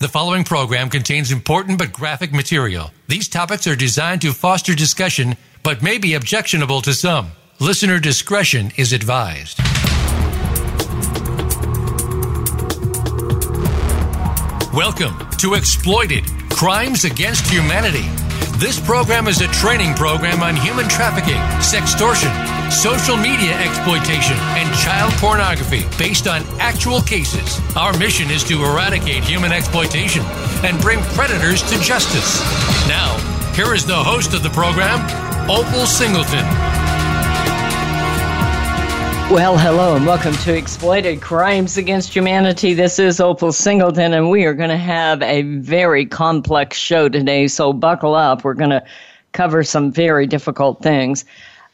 The following program contains important but graphic material. These topics are designed to foster discussion, but may be objectionable to some. Listener discretion is advised. Welcome to Exploited: Crimes Against Humanity. This program is a training program on human trafficking, sextortion, social media exploitation, and child pornography based on actual cases. Our mission is to eradicate human exploitation and bring predators to justice. Now, here is the host of the program, Opal Singleton. Well, hello, and welcome to Exploited Crimes Against Humanity. This is Opal Singleton, and we are going to have a very complex show today, so buckle up. We're going to cover some very difficult things.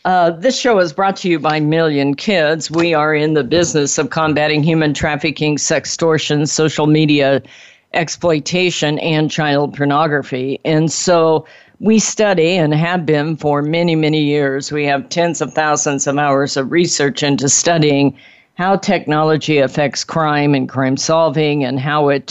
This show is brought to you by Million Kids. We are in the business of combating human trafficking, sextortion, social media exploitation, and child pornography. And so we study and have been for many, many years. We have tens of thousands of hours of research into studying how technology affects crime and crime solving, and how it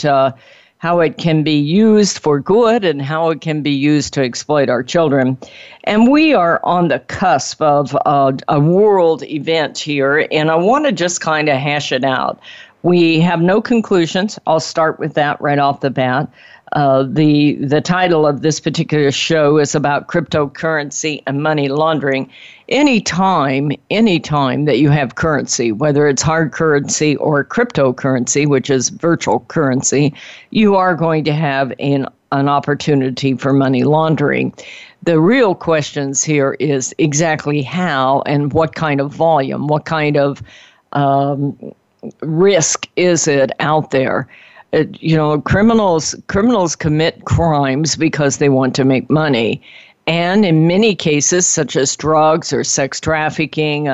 can be used for good and how it can be used to exploit our children. And we are on the cusp of a world event here, and I want to just kind of hash it out. We have no conclusions. I'll start with that right off the bat. The title of this particular show is about cryptocurrency and money laundering. Anytime that you have currency, whether it's hard currency or cryptocurrency, which is virtual currency, you are going to have an opportunity for money laundering. The real questions here is exactly how and what kind of volume, what kind of risk is it out there? You know, criminals commit crimes because they want to make money. And in many cases, such as drugs or sex trafficking,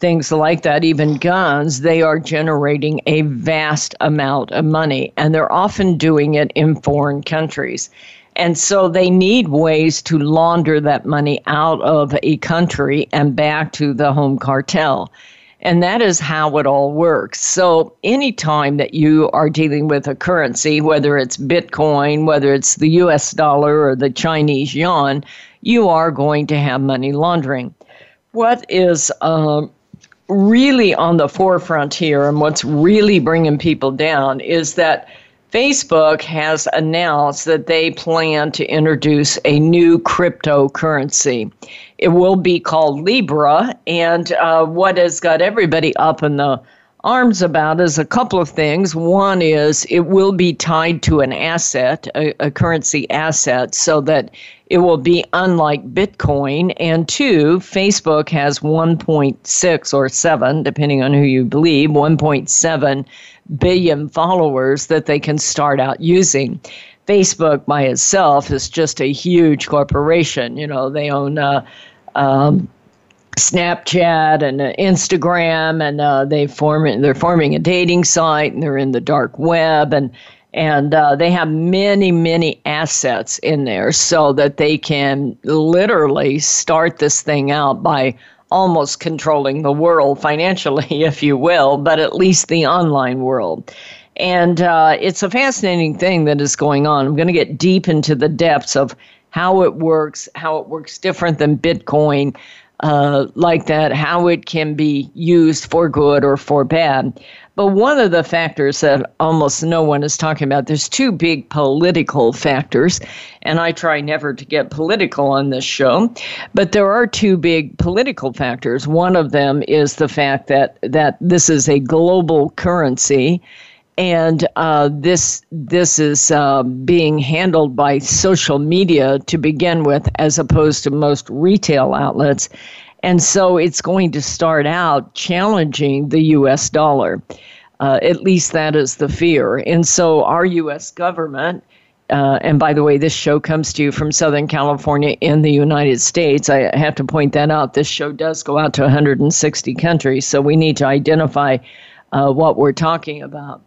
things like that, even guns, they are generating a vast amount of money. And they're often doing it in foreign countries. And so they need ways to launder that money out of a country and back to the home cartel. And that is how it all works. So anytime that you are dealing with a currency, whether it's Bitcoin, whether it's the US dollar or the Chinese yuan, you are going to have money laundering. What is really on the forefront here, and what's really bringing people down, is that Facebook has announced that they plan to introduce a new cryptocurrency. It will be called Libra, and what has got everybody up in the arms about is a couple of things. One is it will be tied to an asset, a currency asset, so that it will be unlike Bitcoin. And two, Facebook has 1.6 or 7, depending on who you believe, 1.7 billion followers that they can start out using. Facebook by itself is just a huge corporation. You know, they own Snapchat and Instagram, and they're forming a dating site, and they're in the dark web, and they have many, many assets in there so that they can literally start this thing out by almost controlling the world financially, if you will, but at least the online world. And it's a fascinating thing that is going on. I'm going to get deep into the depths of how it works different than Bitcoin, like that, how it can be used for good or for bad. But one of the factors that almost no one is talking about, there's two big political factors, and I try never to get political on this show, but there are two big political factors. One of them is the fact that this is a global currency, and this is being handled by social media to begin with, as opposed to most retail outlets. And so it's going to start out challenging the U.S. dollar. At least that is the fear. And so our U.S. government, and by the way, this show comes to you from Southern California in the United States. I have to point that out. This show does go out to 160 countries, so we need to identify what we're talking about.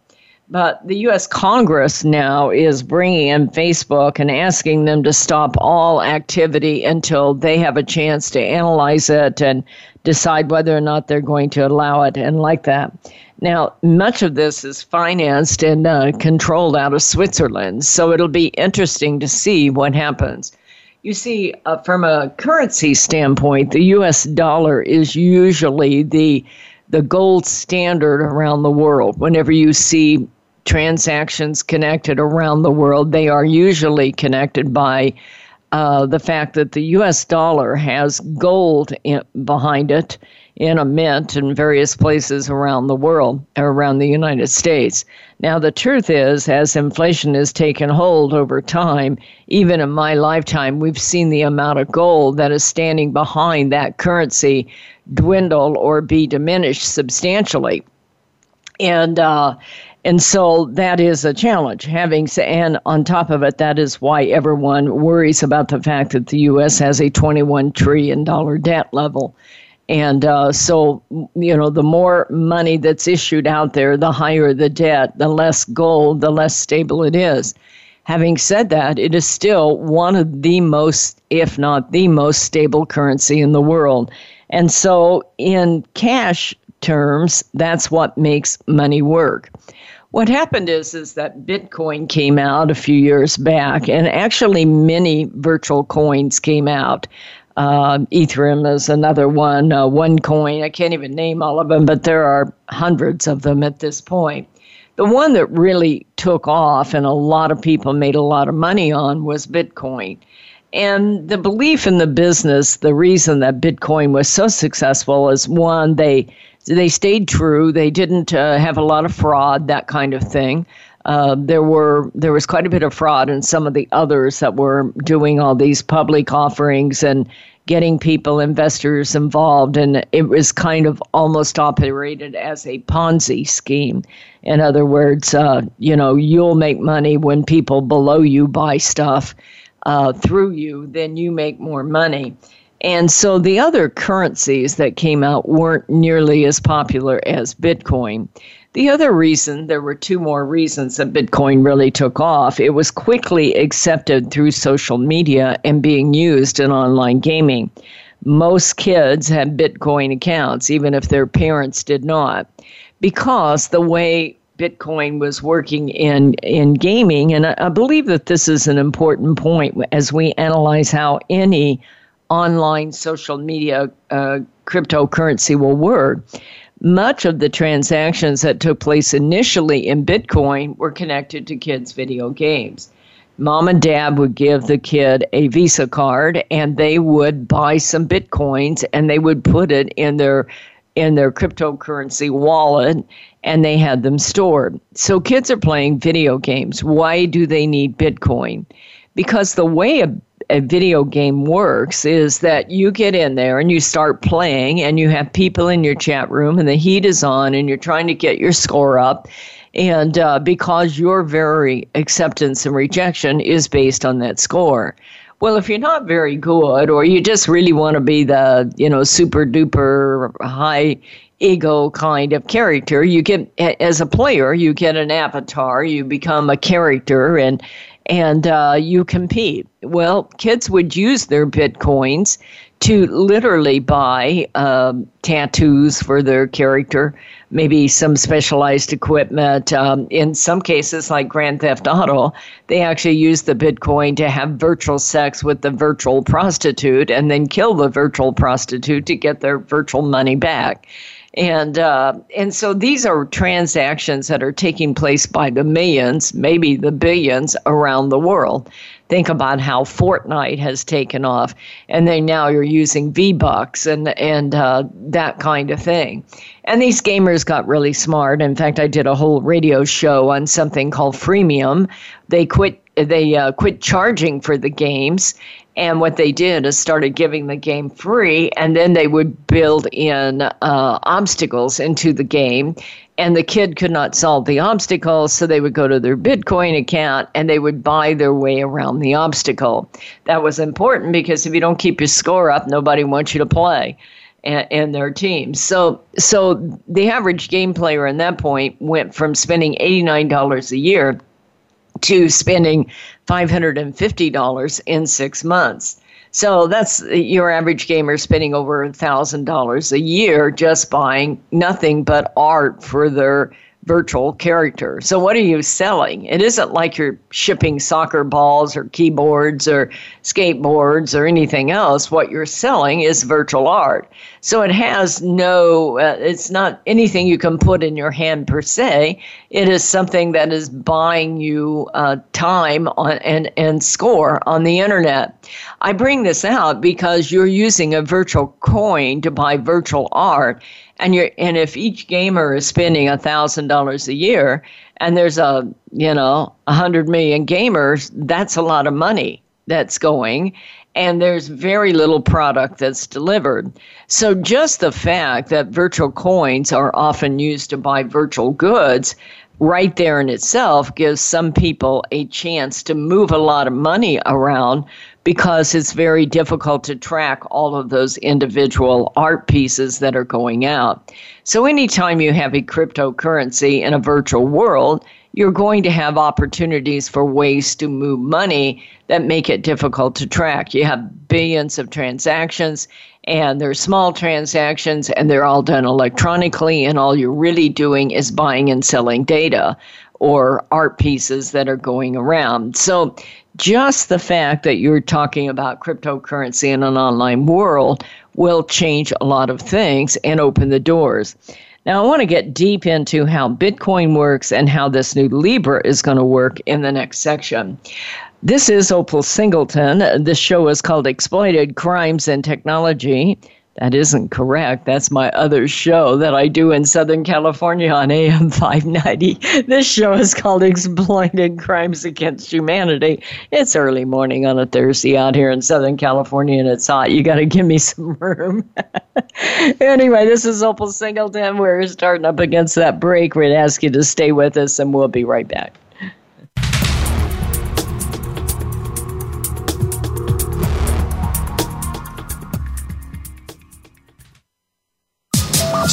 But the U.S. Congress now is bringing in Facebook and asking them to stop all activity until they have a chance to analyze it and decide whether or not they're going to allow it and like that. Now, much of this is financed and controlled out of Switzerland, so it'll be interesting to see what happens. You see, from a currency standpoint, the U.S. dollar is usually the gold standard around the world. Whenever you see transactions connected around the world, they are usually connected by the fact that the U.S. dollar has gold behind it in a mint in various places around the world, or around the United States. Now, the truth is, as inflation has taken hold over time, even in my lifetime, we've seen the amount of gold that is standing behind that currency dwindle or be diminished substantially. And so that is a challenge. And on top of it, that is why everyone worries about the fact that the U.S. has a $21 trillion debt level. And so, you know, the more money that's issued out there, the higher the debt, the less gold, the less stable it is. Having said that, it is still one of the most, if not the most stable currency in the world. And so in cash terms, that's what makes money work. What happened is that Bitcoin came out a few years back, and actually many virtual coins came out. Ethereum is another one, OneCoin. I can't even name all of them, but there are hundreds of them at this point. The one that really took off and a lot of people made a lot of money on was Bitcoin. And the belief in the business, the reason that Bitcoin was so successful is, one, they stayed true. They didn't have a lot of fraud, that kind of thing. There was quite a bit of fraud in some of the others that were doing all these public offerings and getting people, investors involved, and it was kind of almost operated as a Ponzi scheme. In other words, you'll make money when people below you buy stuff through you, then you make more money. And so the other currencies that came out weren't nearly as popular as Bitcoin. The other reason, there were two more reasons that Bitcoin really took off. It was quickly accepted through social media and being used in online gaming. Most kids had Bitcoin accounts, even if their parents did not, because the way Bitcoin was working in gaming, and I believe that this is an important point as we analyze how any online social media cryptocurrency will work. Much of the transactions that took place initially in Bitcoin were connected to kids' video games. Mom and dad would give the kid a Visa card, and they would buy some Bitcoins, and they would put it in their cryptocurrency wallet, and they had them stored. So kids are playing video games. Why do they need Bitcoin? Because the way a video game works is that you get in there and you start playing and you have people in your chat room and the heat is on and you're trying to get your score up. And because your very acceptance and rejection is based on that score. Well, if you're not very good or you just really want to be the, super duper high ego kind of character, you get, as a player, you get an avatar, you become a character and you compete. Well, kids would use their Bitcoins to literally buy tattoos for their character, maybe some specialized equipment. In some cases, like Grand Theft Auto, they actually use the Bitcoin to have virtual sex with the virtual prostitute and then kill the virtual prostitute to get their virtual money back. And so these are transactions that are taking place by the millions, maybe the billions around the world. Think about how Fortnite has taken off, and then now you're using V-Bucks and that kind of thing. And these gamers got really smart. In fact, I did a whole radio show on something called freemium. They quit charging for the games. And what they did is started giving the game free, and then they would build in obstacles into the game. And the kid could not solve the obstacles, so they would go to their Bitcoin account, and they would buy their way around the obstacle. That was important because if you don't keep your score up, nobody wants you to play. and their teams. So the average game player in that point went from spending $89 a year to spending $550 in 6 months. So that's your average gamer spending over $1,000 a year just buying nothing but art for their virtual character. So what are you selling? It isn't like you're shipping soccer balls or keyboards or skateboards or anything else. What you're selling is virtual art. So it has no, it's not anything you can put in your hand per se. It is something that is buying you time on, and score on the internet. I bring this out because you're using a virtual coin to buy virtual art. And if each gamer is spending $1,000 a year, and there's 100 million gamers, that's a lot of money that's going, and there's very little product that's delivered. So just the fact that virtual coins are often used to buy virtual goods, right there in itself gives some people a chance to move a lot of money around, because it's very difficult to track all of those individual art pieces that are going out. So anytime you have a cryptocurrency in a virtual world, you're going to have opportunities for ways to move money that make it difficult to track. You have billions of transactions, and they're small transactions, and they're all done electronically, and all you're really doing is buying and selling data or art pieces that are going around. So just the fact that you're talking about cryptocurrency in an online world will change a lot of things and open the doors. Now, I want to get deep into how Bitcoin works and how this new Libra is going to work in the next section. This is Opal Singleton. This show is called Exploited Crimes and Technology. That isn't correct. That's my other show that I do in Southern California on AM 590. This show is called Exploited Crimes Against Humanity. It's early morning on a Thursday out here in Southern California, and it's hot. You got to give me some room. Anyway, this is Opal Singleton. We're starting up against that break. We'd ask you to stay with us, and we'll be right back.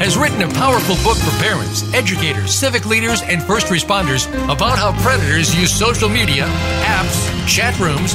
has written a powerful book for parents, educators, civic leaders, and first responders about how predators use social media, apps, chat rooms,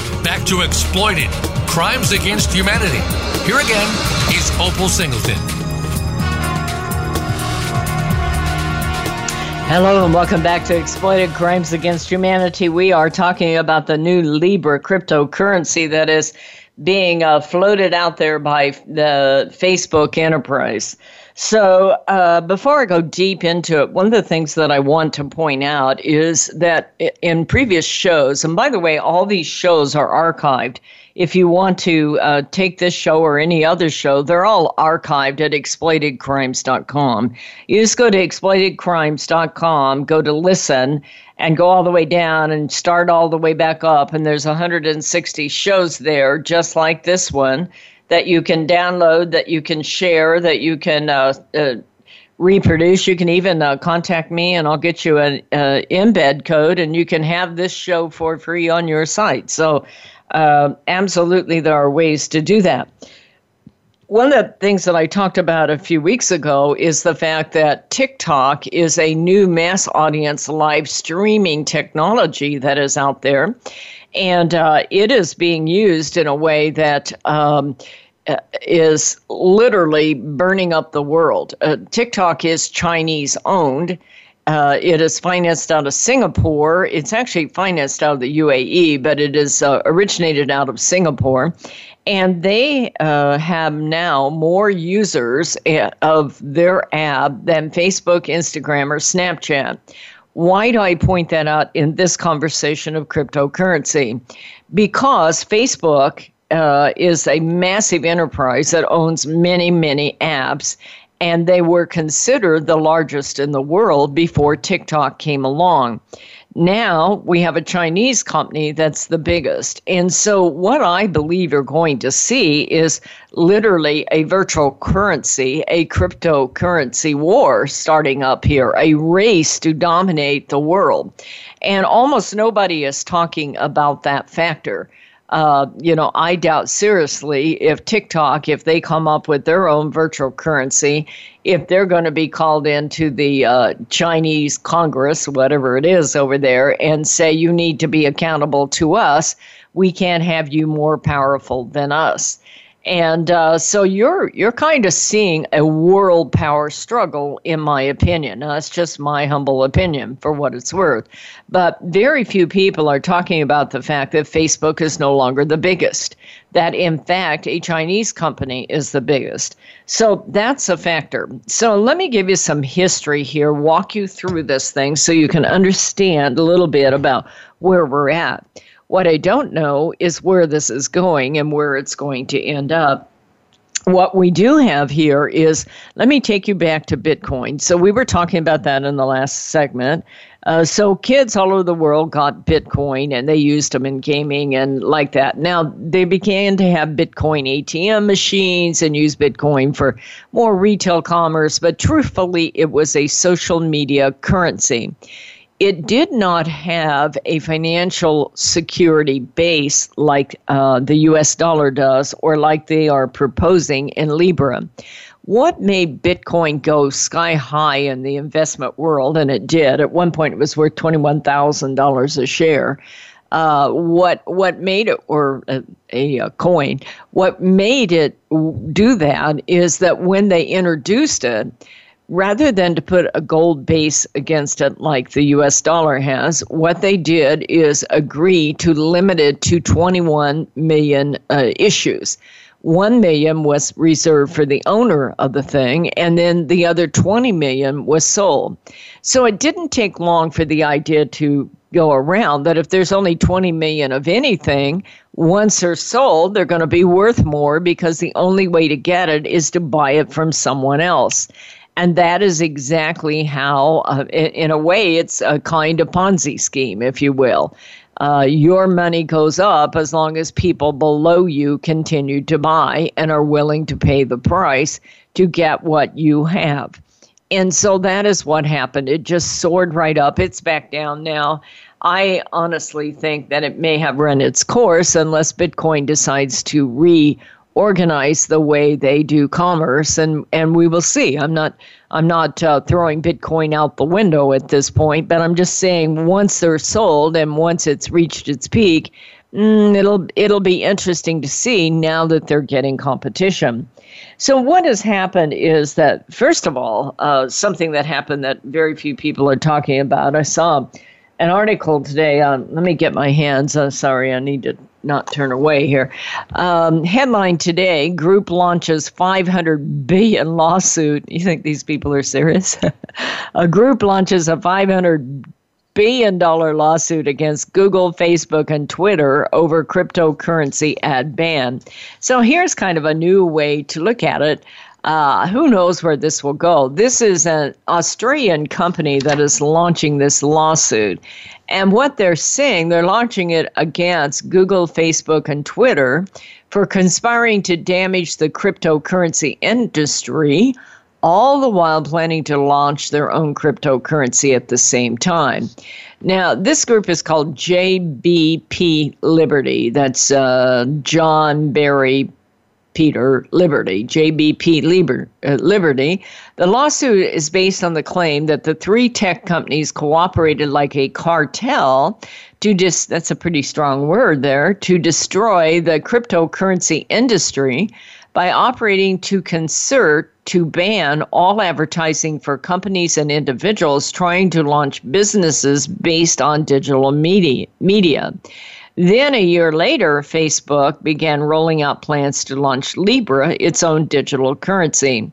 back to Exploited: Crimes Against Humanity. Here again is Opal Singleton. Hello and welcome back to Exploited Crimes Against Humanity. We are talking about the new Libra cryptocurrency that is being floated out there by the Facebook enterprise. So before I go deep into it, one of the things that I want to point out is that in previous shows, and by the way, all these shows are archived. If you want to take this show or any other show, they're all archived at exploitedcrimes.com. You just go to exploitedcrimes.com, go to listen, and go all the way down and start all the way back up. And there's 160 shows there, just like this one, that you can download, that you can share, that you can reproduce. You can even contact me, and I'll get you an embed code, and you can have this show for free on your site. So absolutely, there are ways to do that. One of the things that I talked about a few weeks ago is the fact that TikTok is a new mass audience live streaming technology that is out there, and it is being used in a way that is literally burning up the world. TikTok is Chinese-owned. It is financed out of Singapore. It's actually financed out of the UAE, but it is originated out of Singapore. And they have now more users of their app than Facebook, Instagram, or Snapchat. Why do I point that out in this conversation of cryptocurrency? Because Facebook is a massive enterprise that owns many, many apps. And they were considered the largest in the world before TikTok came along. Now we have a Chinese company that's the biggest. And so what I believe you're going to see is literally a virtual currency, a cryptocurrency war starting up here, a race to dominate the world. And almost nobody is talking about that factor. I doubt seriously if TikTok, if they come up with their own virtual currency, if they're going to be called into the Chinese Congress, whatever it is over there, and say, you need to be accountable to us. We can't have you more powerful than us. And so you're kind of seeing a world power struggle, in my opinion. Now, that's just my humble opinion for what it's worth. But very few people are talking about the fact that Facebook is no longer the biggest, that, in fact, a Chinese company is the biggest. So that's a factor. So let me give you some history here, walk you through this thing so you can understand a little bit about where we're at. What I don't know is where this is going and where it's going to end up. What we do have here is, let me take you back to Bitcoin. So we were talking about that in the last segment. So kids all over the world got Bitcoin and they used them in gaming and like that. Now they began to have Bitcoin ATM machines and use Bitcoin for more retail commerce. But truthfully, it was a social media currency. it did not have a financial security base like the U.S. dollar does or like they are proposing in Libra. What made Bitcoin go sky high in the investment world, and it did. At one point, it was worth $21,000 a share. What made it, or a coin, what made it do that is that when they introduced it, rather than to put a gold base against it like the U.S. dollar has, what they did is agree to limit it to 21 million issues. 1 million was reserved for the owner of the thing, and then the other 20 million was sold. So it didn't take long for the idea to go around that if there's only 20 million of anything, once they're sold, they're going to be worth more because the only way to get it is to buy it from someone else. And that is exactly how, in a way, it's a kind of Ponzi scheme, if you will. Your money goes up as long as people below you continue to buy and are willing to pay the price to get what you have. And so that is what happened. It just soared right up. It's back down now. I honestly think that it may have run its course unless Bitcoin decides to reorganize the way they do commerce, and we will see. I'm not throwing Bitcoin out the window at this point, but I'm just saying once they're sold and once it's reached its peak, it'll be interesting to see now that they're getting competition. So what has happened is that, first of all, something that happened that very few people are talking about. I saw an article today on, let me get my hands, sorry, I need to not turn away here. Headline today, group launches 500 billion lawsuit. You think these people are serious? A group launches a $500 billion lawsuit against Google, Facebook, and Twitter over cryptocurrency ad ban. So here's kind of a new way to look at it. Who knows where this will go? This is an Australian company that is launching this lawsuit. And what they're saying, they're launching it against Google, Facebook, and Twitter for conspiring to damage the cryptocurrency industry, all the while planning to launch their own cryptocurrency at the same time. Now, this group is called JBP Liberty. That's John Barry Peter Liberty, JBP Liberty. The lawsuit is based on the claim that the three tech companies cooperated like a cartel to that's a pretty strong word there, to destroy the cryptocurrency industry by operating to concert to ban all advertising for companies and individuals trying to launch businesses based on digital media. Then a year later, Facebook began rolling out plans to launch Libra, its own digital currency.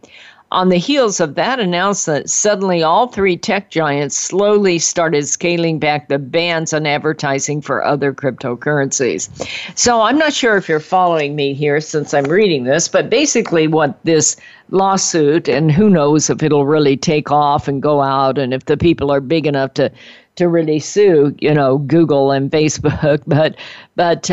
On the heels of that announcement, suddenly all three tech giants slowly started scaling back the bans on advertising for other cryptocurrencies. So I'm not sure if you're following me here since I'm reading this, but basically what this lawsuit, and who knows if it'll really take off and go out and if the people are big enough to really sue, Google and Facebook. But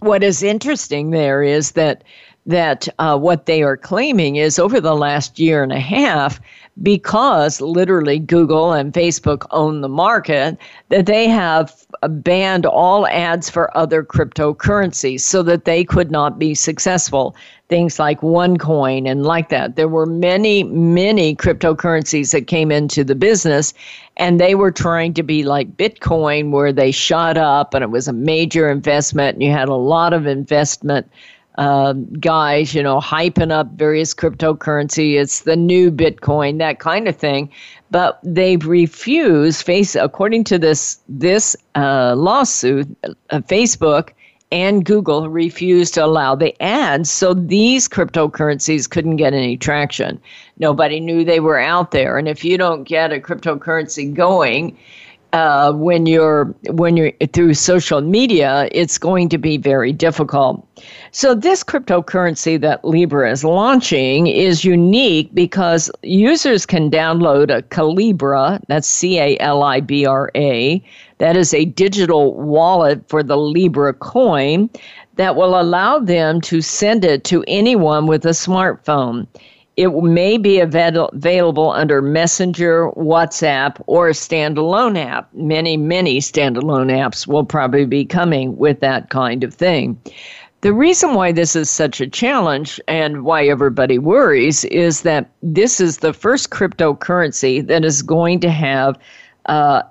what is interesting there is that what they are claiming is over the last year and a half, because literally Google and Facebook own the market, that they have banned all ads for other cryptocurrencies so that they could not be successful. Things like OneCoin and like that. There were many, many cryptocurrencies that came into the business, and they were trying to be like Bitcoin, where they shot up and it was a major investment and you had a lot of investment guys, hyping up various cryptocurrency. It's the new Bitcoin, that kind of thing. But they've refused, according to this lawsuit, Facebook and Google refused to allow the ads, so these cryptocurrencies couldn't get any traction. Nobody knew they were out there. And if you don't get a cryptocurrency going, when you're through social media, it's going to be very difficult. So this cryptocurrency that Libra is launching is unique because users can download a Calibra, that's C-A-L-I-B-R-A, that is a digital wallet for the Libra coin that will allow them to send it to anyone with a smartphone. It may be available under Messenger, WhatsApp, or a standalone app. Many, many standalone apps will probably be coming with that kind of thing. The reason why this is such a challenge and why everybody worries is that this is the first cryptocurrency that is going to have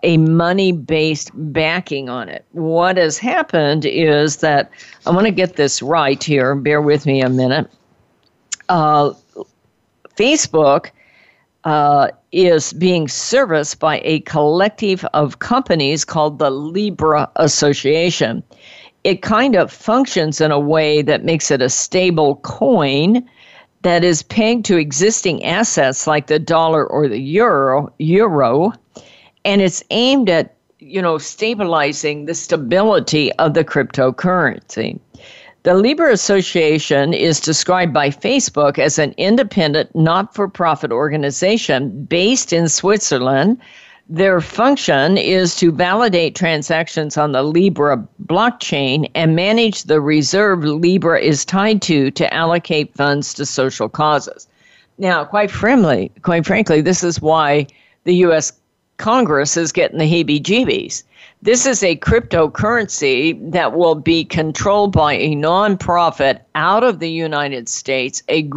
a money-based backing on it. What has happened is that, I want to get this right here, bear with me a minute. Facebook is being serviced by a collective of companies called the Libra Association. It kind of functions in a way that makes it a stable coin that is pegged to existing assets like the dollar or the euro. And it's aimed at, stabilizing the stability of the cryptocurrency. The Libra Association is described by Facebook as an independent, not-for-profit organization based in Switzerland. Their function is to validate transactions on the Libra blockchain and manage the reserve Libra is tied to allocate funds to social causes. Now, quite frankly, this is why the U.S. Congress is getting the heebie-jeebies. This is a cryptocurrency that will be controlled by a nonprofit out of the United States, an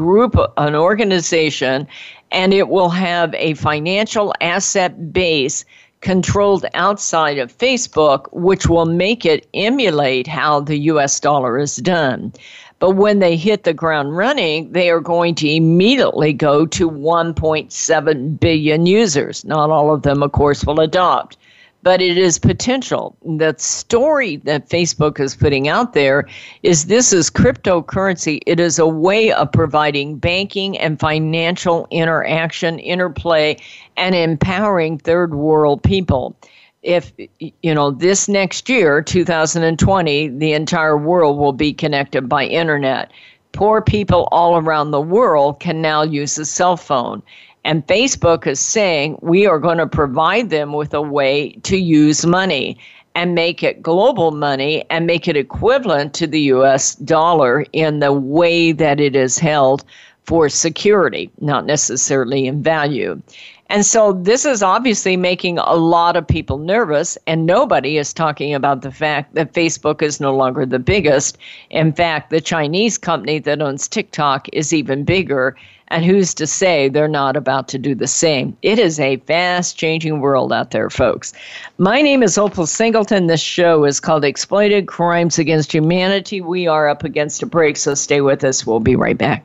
organization, and it will have a financial asset base controlled outside of Facebook, which will make it emulate how the U.S. dollar is done. But when they hit the ground running, they are going to immediately go to 1.7 billion users. Not all of them, of course, will adopt. But it is potential. The story that Facebook is putting out there is this is cryptocurrency. It is a way of providing banking and financial interplay, and empowering third world people. If, this next year, 2020, the entire world will be connected by internet. Poor people all around the world can now use a cell phone. And Facebook is saying we are going to provide them with a way to use money and make it global money and make it equivalent to the U.S. dollar in the way that it is held for security, not necessarily in value. And so this is obviously making a lot of people nervous, and nobody is talking about the fact that Facebook is no longer the biggest. In fact, the Chinese company that owns TikTok is even bigger, and who's to say they're not about to do the same? It is a fast-changing world out there, folks. My name is Opal Singleton. This show is called Exploited Crimes Against Humanity. We are up against a break, so stay with us. We'll be right back.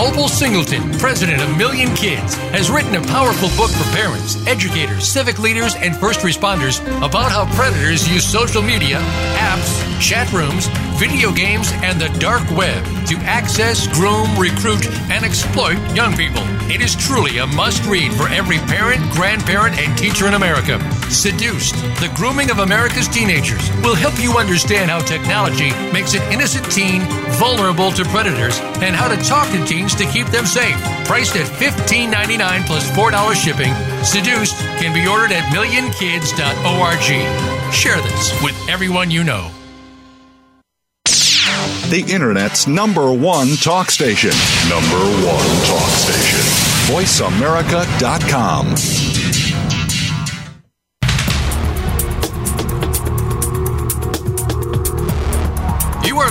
Opal Singleton, president of Million Kids, has written a powerful book for parents, educators, civic leaders, and first responders about how predators use social media, apps, chat rooms, video games, and the dark web to access, groom, recruit, and exploit young people. It is truly a must-read for every parent, grandparent, and teacher in America. Seduced: The Grooming of America's Teenagers will help you understand how technology makes an innocent teen vulnerable to predators and how to talk to teens to keep them safe. Priced at $15.99 plus $4 shipping, Seduced can be ordered at millionkids.org. Share this with everyone you know. The Internet's number one talk station. Number one talk station. VoiceAmerica.com. You are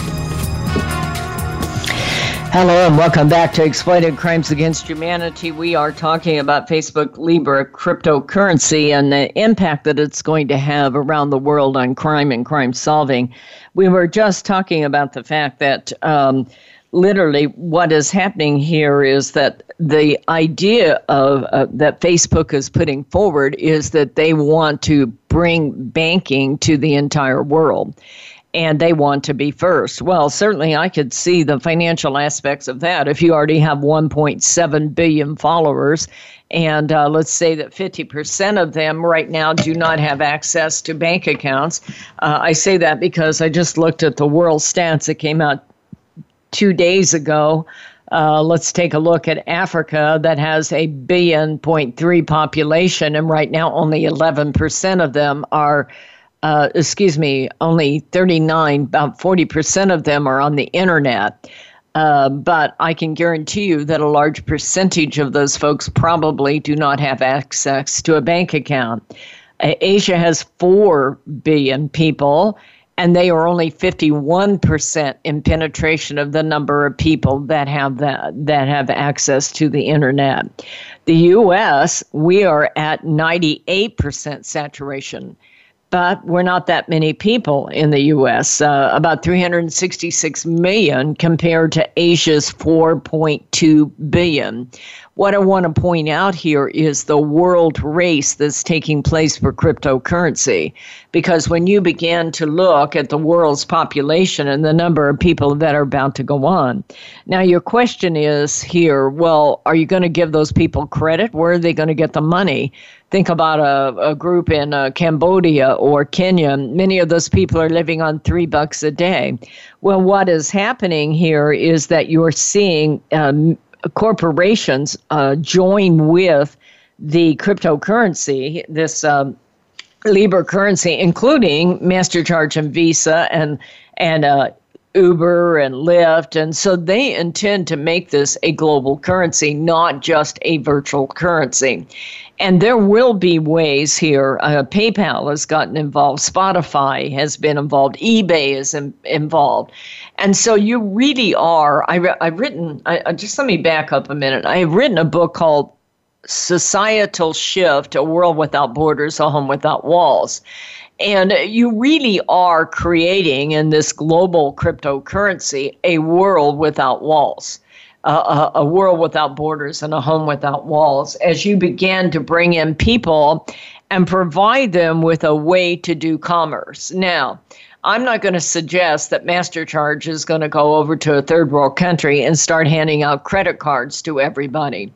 Hello and welcome back to Exploited Crimes Against Humanity. We are talking about Facebook Libra cryptocurrency and the impact that it's going to have around the world on crime and crime solving. We were just talking about the fact that literally what is happening here is that the idea of that Facebook is putting forward is that they want to bring banking to the entire world, and they want to be first. Well, certainly I could see the financial aspects of that. If you already have 1.7 billion followers, and let's say that 50% of them right now do not have access to bank accounts. I say that because I just looked at the world stats that came out 2 days ago. Let's take a look at Africa that has 1.3 billion population, and right now only 11% of them are, only 39, about 40% of them are on the internet. But I can guarantee you that a large percentage of those folks probably do not have access to a bank account. Asia has 4 billion people, and they are only 51% in penetration of the number of people that have access to the internet. The U.S., we are at 98% saturation, but we're not that many people in the U.S., about 366 million compared to Asia's 4.2 billion. What I want to point out here is the world race that's taking place for cryptocurrency, because when you begin to look at the world's population and the number of people that are about to go on. Now, your question is here, well, are you going to give those people credit? Where are they going to get the money? Think about a group in Cambodia or Kenya. Many of those people are living on $3 a day. Well, what is happening here is that you're seeing corporations join with the cryptocurrency, this Libra currency, including MasterCard and Visa and Uber and Lyft. And so they intend to make this a global currency, not just a virtual currency. And there will be ways here. PayPal has gotten involved. Spotify has been involved. eBay is involved. And so you really are. Let me back up a minute. I have written a book called Societal Shift: A World Without Borders, A Home Without Walls. And you really are creating in this global cryptocurrency a world without walls. A world without borders and a home without walls, as you begin to bring in people and provide them with a way to do commerce. Now, I'm not going to suggest that MasterCard is going to go over to a third world country and start handing out credit cards to everybody.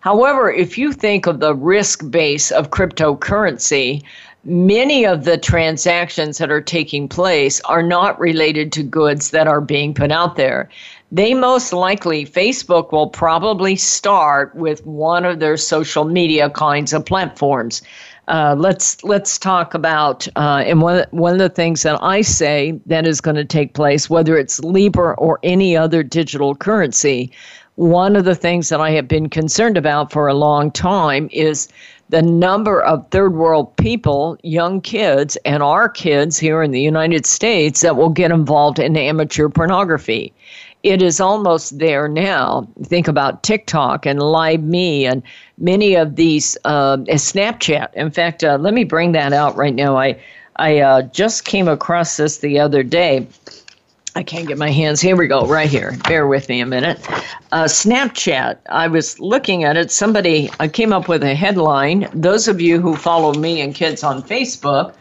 However, if you think of the risk base of cryptocurrency, many of the transactions that are taking place are not related to goods that are being put out there. They most likely, Facebook will probably start with one of their social media kinds of platforms. Let's talk about, and one of the things that I say that is going to take place, whether it's Libra or any other digital currency, one of the things that I have been concerned about for a long time is the number of third world people, young kids, and our kids here in the United States that will get involved in amateur pornography. It is almost there now. Think about TikTok and Live Me and many of these, Snapchat. In fact, let me bring that out right now. I just came across this the other day. I can't get my hands. Here we go, right here. Bear with me a minute. Snapchat, I was looking at it. I came up with a headline. Those of you who follow me and kids on Facebook,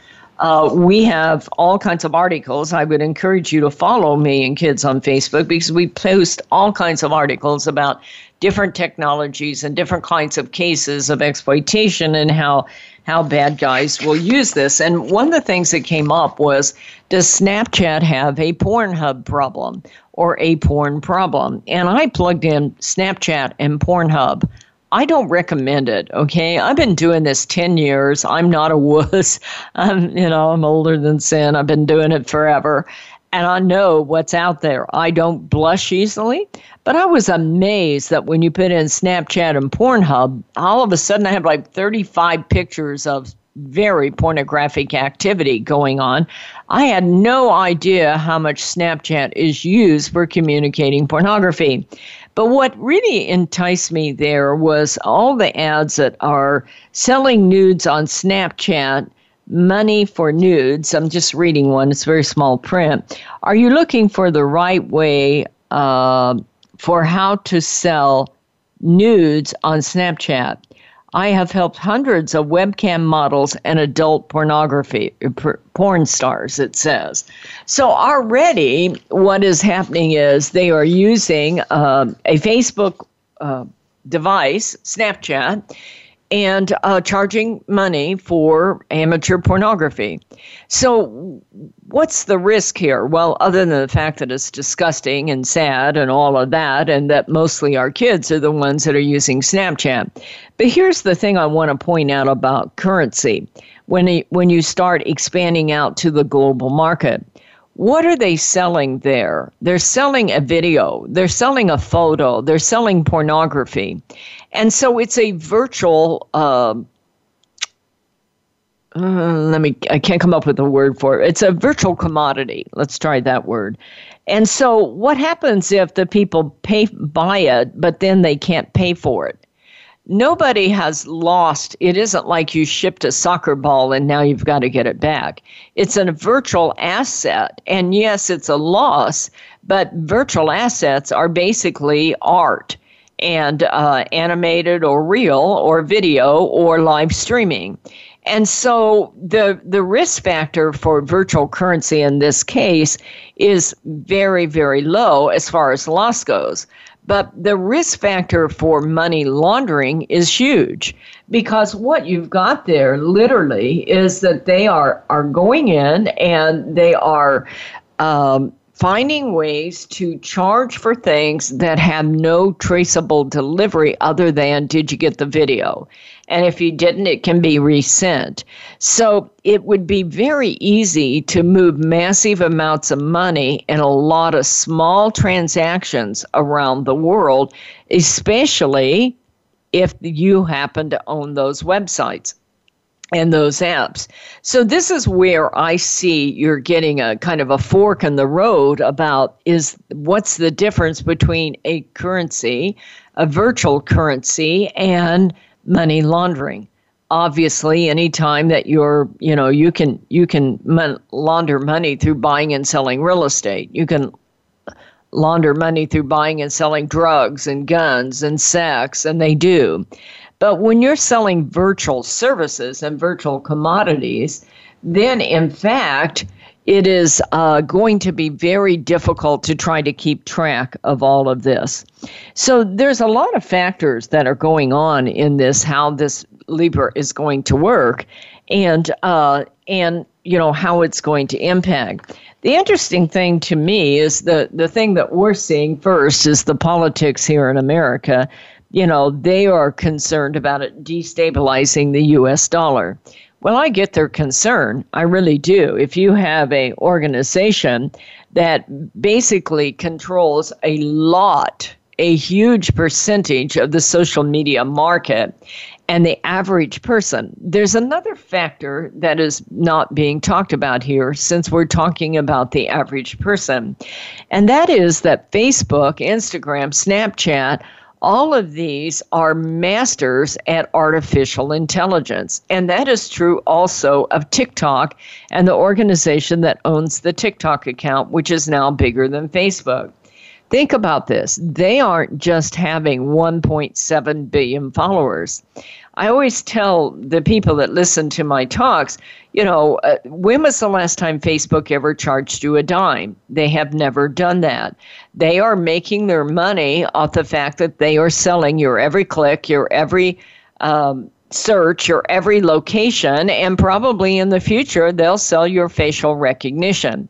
we have all kinds of articles. I would encourage you to follow me and kids on Facebook because we post all kinds of articles about different technologies and different kinds of cases of exploitation and how bad guys will use this. And one of the things that came up was, does Snapchat have a Pornhub problem or a porn problem? And I plugged in Snapchat and Pornhub. I don't recommend it, okay? I've been doing this 10 years. I'm not a wuss. I'm older than sin. I've been doing it forever. And I know what's out there. I don't blush easily. But I was amazed that when you put in Snapchat and Pornhub, all of a sudden I have like 35 pictures of very pornographic activity going on. I had no idea how much Snapchat is used for communicating pornography. But what really enticed me there was all the ads that are selling nudes on Snapchat, money for nudes. I'm just reading one. It's very small print. Are you looking for the right way for how to sell nudes on Snapchat? I have helped hundreds of webcam models and adult porn stars, it says. So already what is happening is they are using a Facebook device, Snapchat, and charging money for amateur pornography. So what's the risk here? Well, other than the fact that it's disgusting and sad and all of that, and that mostly our kids are the ones that are using Snapchat. But here's the thing I want to point out about currency. When you start expanding out to the global market, what are they selling there? They're selling a video. They're selling a photo. They're selling pornography. And so it's a virtual, I can't come up with a word for it. It's a virtual commodity. Let's try that word. And so what happens if the people buy it, but then they can't pay for it? Nobody has lost. It isn't like you shipped a soccer ball and now you've got to get it back. It's a virtual asset. And yes, it's a loss, but virtual assets are basically art and animated or real or video or live streaming. And so the risk factor for virtual currency in this case is very, very low as far as loss goes. But the risk factor for money laundering is huge because what you've got there literally is that they are going in and they are finding ways to charge for things that have no traceable delivery other than did you get the video? And if you didn't, it can be resent. So it would be very easy to move massive amounts of money in a lot of small transactions around the world, especially if you happen to own those websites and those apps. So this is where I see you're getting a kind of a fork in the road about is what's the difference between a currency, a virtual currency, and money laundering. Obviously, any time that you're, you can launder money through buying and selling real estate. You can launder money through buying and selling drugs and guns and sex, and they do. But when you're selling virtual services and virtual commodities, then in fact, it is going to be very difficult to try to keep track of all of this. So there's a lot of factors that are going on in this, how this Libra is going to work and how it's going to impact. The interesting thing to me is the thing that we're seeing first is the politics here in America. They are concerned about it destabilizing the U.S. dollar. Well, I get their concern. I really do. If you have an organization that basically controls a lot, a huge percentage of the social media market and the average person. There's another factor that is not being talked about here since we're talking about the average person, and that is that Facebook, Instagram, Snapchat, all of these are masters at artificial intelligence. And that is true also of TikTok and the organization that owns the TikTok account, which is now bigger than Facebook. Think about this. They aren't just having 1.7 billion followers. I always tell the people that listen to my talks, you know, when was the last time Facebook ever charged you a dime? They have never done that. They are making their money off the fact that they are selling your every click, your every search, your every location, and probably in the future, they'll sell your facial recognition.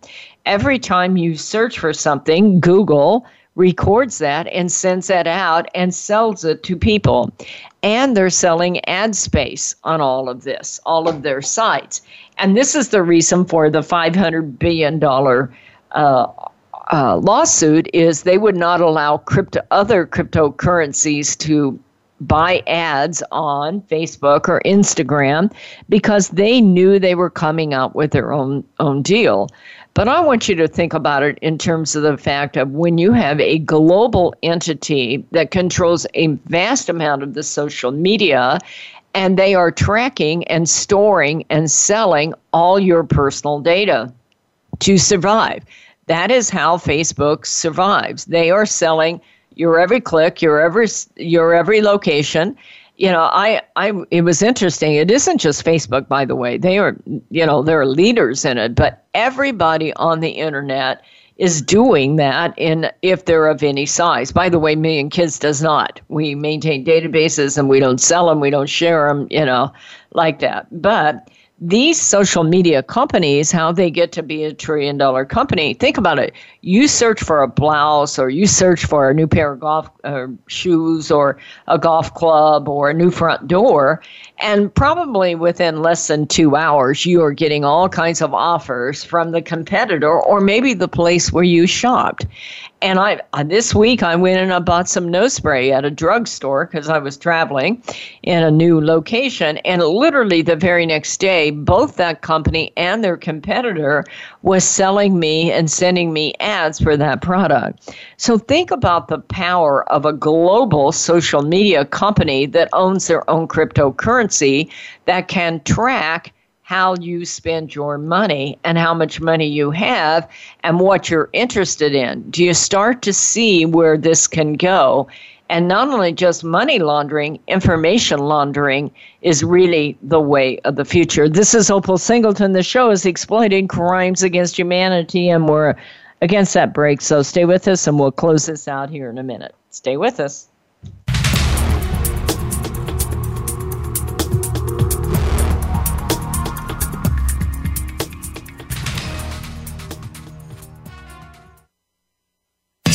Every time you search for something, Google records that and sends that out and sells it to people. And they're selling ad space on all of this, all of their sites. And this is the reason for the $500 billion lawsuit is they would not allow other cryptocurrencies to buy ads on Facebook or Instagram because they knew they were coming out with their own deal. But I want you to think about it in terms of the fact of when you have a global entity that controls a vast amount of the social media and they are tracking and storing and selling all your personal data to survive. That is how Facebook survives. They are selling your every click, your every location. You know, it was interesting. It isn't just Facebook, by the way. They're leaders in it, but everybody on the internet is doing that if they're of any size. By the way, Million Kids does not. We maintain databases and we don't sell them, we don't share them, you know, like that. But these social media companies, how they get to be $1 trillion company, think about it. You search for a blouse or you search for a new pair of golf shoes or a golf club or a new front door, and probably within less than 2 hours, you are getting all kinds of offers from the competitor or maybe the place where you shopped. And this week, I went and I bought some nose spray at a drugstore because I was traveling in a new location. And literally the very next day, both that company and their competitor was selling me and sending me ads for that product. So think about the power of a global social media company that owns their own cryptocurrency that can track how you spend your money and how much money you have and what you're interested in. Do you start to see where this can go? And not only just money laundering, information laundering is really the way of the future. This is Opal Singleton. The show is Exploited Crimes Against Humanity, and we're against that break. So stay with us, and we'll close this out here in a minute. Stay with us.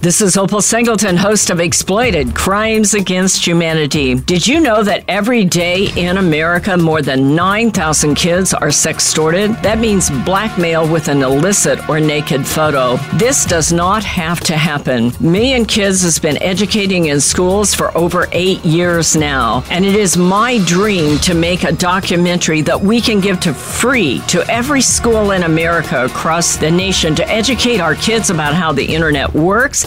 This is Opal Singleton, host of Exploited: Crimes Against Humanity. Did you know that every day in America, more than 9,000 kids are sextorted? That means blackmail with an illicit or naked photo. This does not have to happen. Million Kids has been educating in schools for over 8 years now, and it is my dream to make a documentary that we can give to free to every school in America across the nation to educate our kids about how the internet works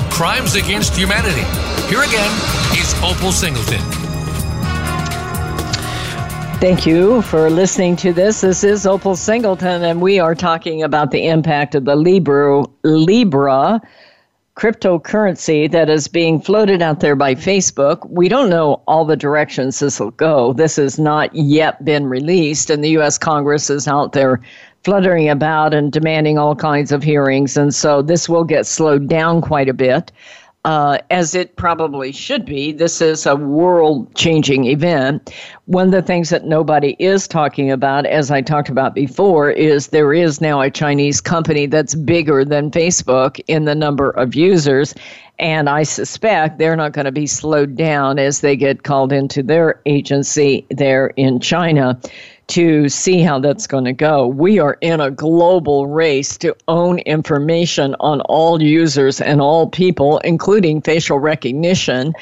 Crimes Against Humanity. Here again is Opal Singleton. Thank you for listening to this. This is Opal Singleton, and we are talking about the impact of the Libra cryptocurrency that is being floated out there by Facebook. We don't know all the directions this will go. This has not yet been released, and the U.S. Congress is out there fluttering about and demanding all kinds of hearings. And so this will get slowed down quite a bit, as it probably should be. This is a world-changing event. One of the things that nobody is talking about, as I talked about before, is there is now a Chinese company that's bigger than Facebook in the number of users, and I suspect they're not going to be slowed down as they get called into their agency there in China to see how that's going to go. We are in a global race to own information on all users and all people, including facial recognition.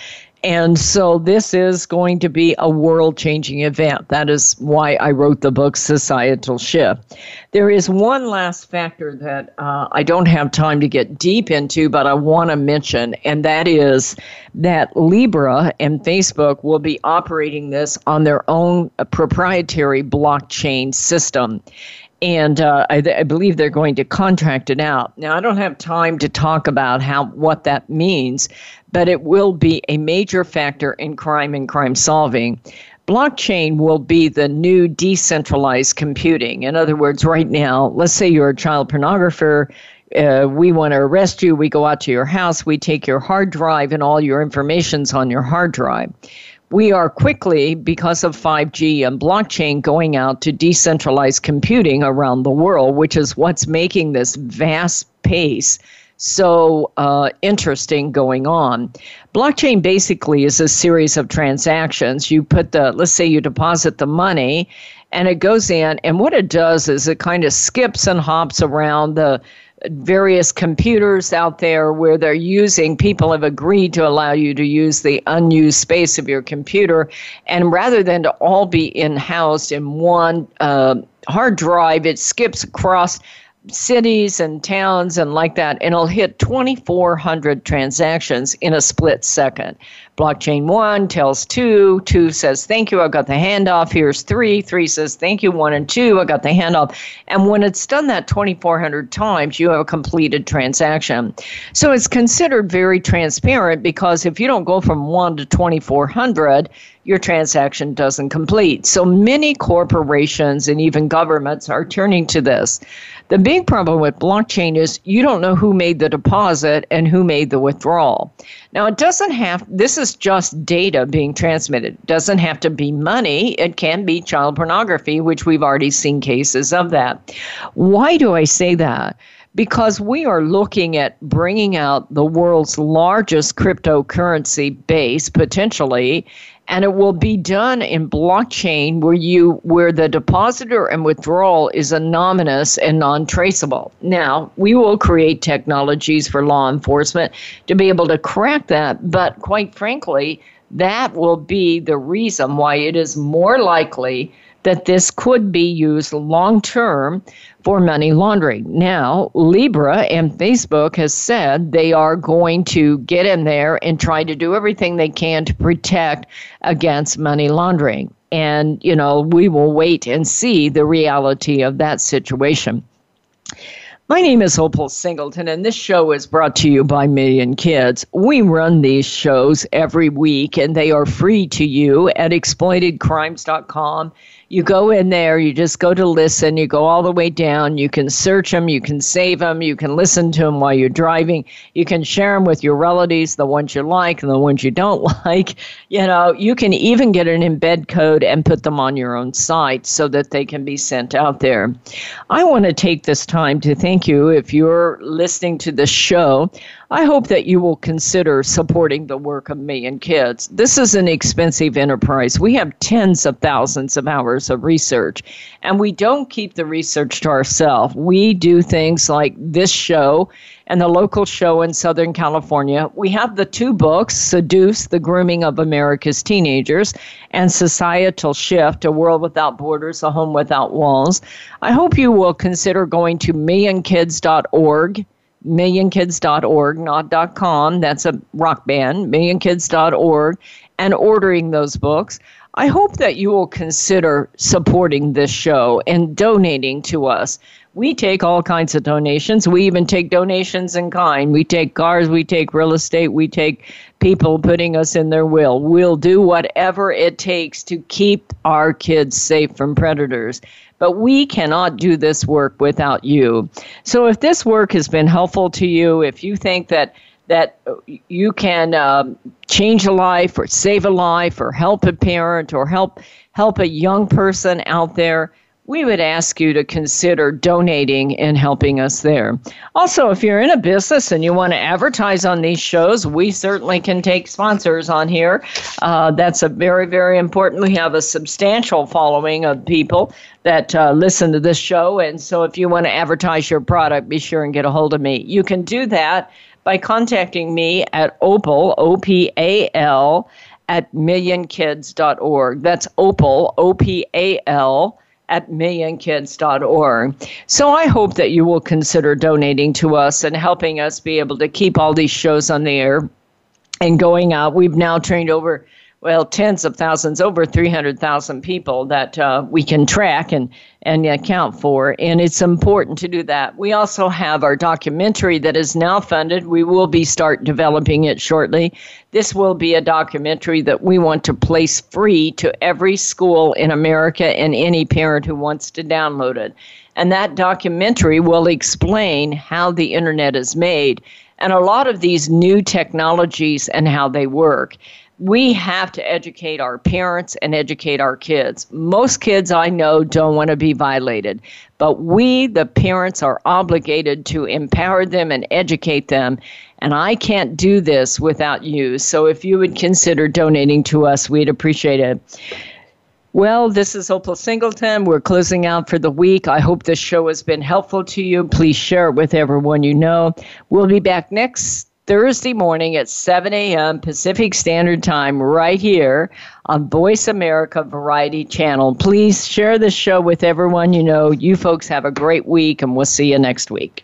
And so this is going to be a world-changing event. That is why I wrote the book, Societal Shift. There is one last factor that I don't have time to get deep into, but I want to mention, and that is that Libra and Facebook will be operating this on their own proprietary blockchain system. And I believe they're going to contract it out. Now, I don't have time to talk about what that means, but it will be a major factor in crime and crime solving. Blockchain will be the new decentralized computing. In other words, right now, let's say you're a child pornographer. We want to arrest you. We go out to your house. We take your hard drive, and all your information's on your hard drive. We are quickly, because of 5G and blockchain, going out to decentralized computing around the world, which is what's making this vast pace so interesting going on. Blockchain basically is a series of transactions. You put let's say you deposit the money, and it goes in, and what it does is it kind of skips and hops around the various computers out there where they're using, people have agreed to allow you to use the unused space of your computer. And rather than to all be in-housed in one hard drive, it skips across cities and towns and like that, and it'll hit 2,400 transactions in a split second. Blockchain one tells two, two says, thank you, I've got the handoff, here's three, three says, thank you, one and two, I got the handoff. And when it's done that 2,400 times, you have a completed transaction. So it's considered very transparent, because if you don't go from one to 2,400, your transaction doesn't complete. So many corporations and even governments are turning to this. The big problem with blockchain is you don't know who made the deposit and who made the withdrawal. Now, it doesn't have, this is just data being transmitted. It doesn't have to be money. It can be child pornography, which we've already seen cases of that. Why do I say that? Because we are looking at bringing out the world's largest cryptocurrency base, potentially, and it will be done in blockchain where the depositor and withdrawal is anonymous and non-traceable. Now, we will create technologies for law enforcement to be able to crack that, but quite frankly, that will be the reason why it is more likely that this could be used long-term for money laundering. Now, Libra and Facebook has said they are going to get in there and try to do everything they can to protect against money laundering. And, you know, we will wait and see the reality of that situation. My name is Opal Singleton, and this show is brought to you by Million Kids. We run these shows every week, and they are free to you at exploitedcrimes.com. You go in there, you just go to listen, you go all the way down, you can search them, you can save them, you can listen to them while you're driving, you can share them with your relatives, the ones you like and the ones you don't like. You know, you can even get an embed code and put them on your own site so that they can be sent out there. I want to take this time to thank you if you're listening to this show. I hope that you will consider supporting the work of Million Kids. This is an expensive enterprise. We have tens of thousands of hours of research, and we don't keep the research to ourselves. We do things like this show and the local show in Southern California. We have the two books, Seduce: The Grooming of America's Teenagers and Societal Shift: A World Without Borders, A Home Without Walls. I hope you will consider going to millionkids.org. millionkids.org, not .com, that's a rock band, millionkids.org, and ordering those books. I hope that you will consider supporting this show and donating to us. We take all kinds of donations. We even take donations in kind. We take cars, we take real estate, we take people putting us in their will. We'll do whatever it takes to keep our kids safe from predators. But we cannot do this work without you. So if this work has been helpful to you, if you think that you can change a life or save a life or help a parent or help a young person out there, we would ask you to consider donating and helping us there. Also, if you're in a business and you want to advertise on these shows, we certainly can take sponsors on here. That's a very, very important. We have a substantial following of people that listen to this show. And so if you want to advertise your product, be sure and get a hold of me. You can do that by contacting me at Opal, O-P-A-L, at millionkids.org. That's Opal, O-P-A-L, at millionkids.org. So I hope that you will consider donating to us and helping us be able to keep all these shows on the air and going out. We've now trained over, well, tens of thousands, over 300,000 people that we can track and account for, and it's important to do that. We also have our documentary that is now funded. We will start developing it shortly. This will be a documentary that we want to place free to every school in America and any parent who wants to download it. And that documentary will explain how the internet is made and a lot of these new technologies and how they work. We have to educate our parents and educate our kids. Most kids I know don't want to be violated, but we, the parents, are obligated to empower them and educate them, and I can't do this without you. So if you would consider donating to us, we'd appreciate it. Well, this is Opal Singleton. We're closing out for the week. I hope this show has been helpful to you. Please share it with everyone you know. We'll be back next Thursday morning at 7 a.m. Pacific Standard Time right here on Voice America Variety Channel. Please share this show with everyone you know. You folks have a great week, and we'll see you next week.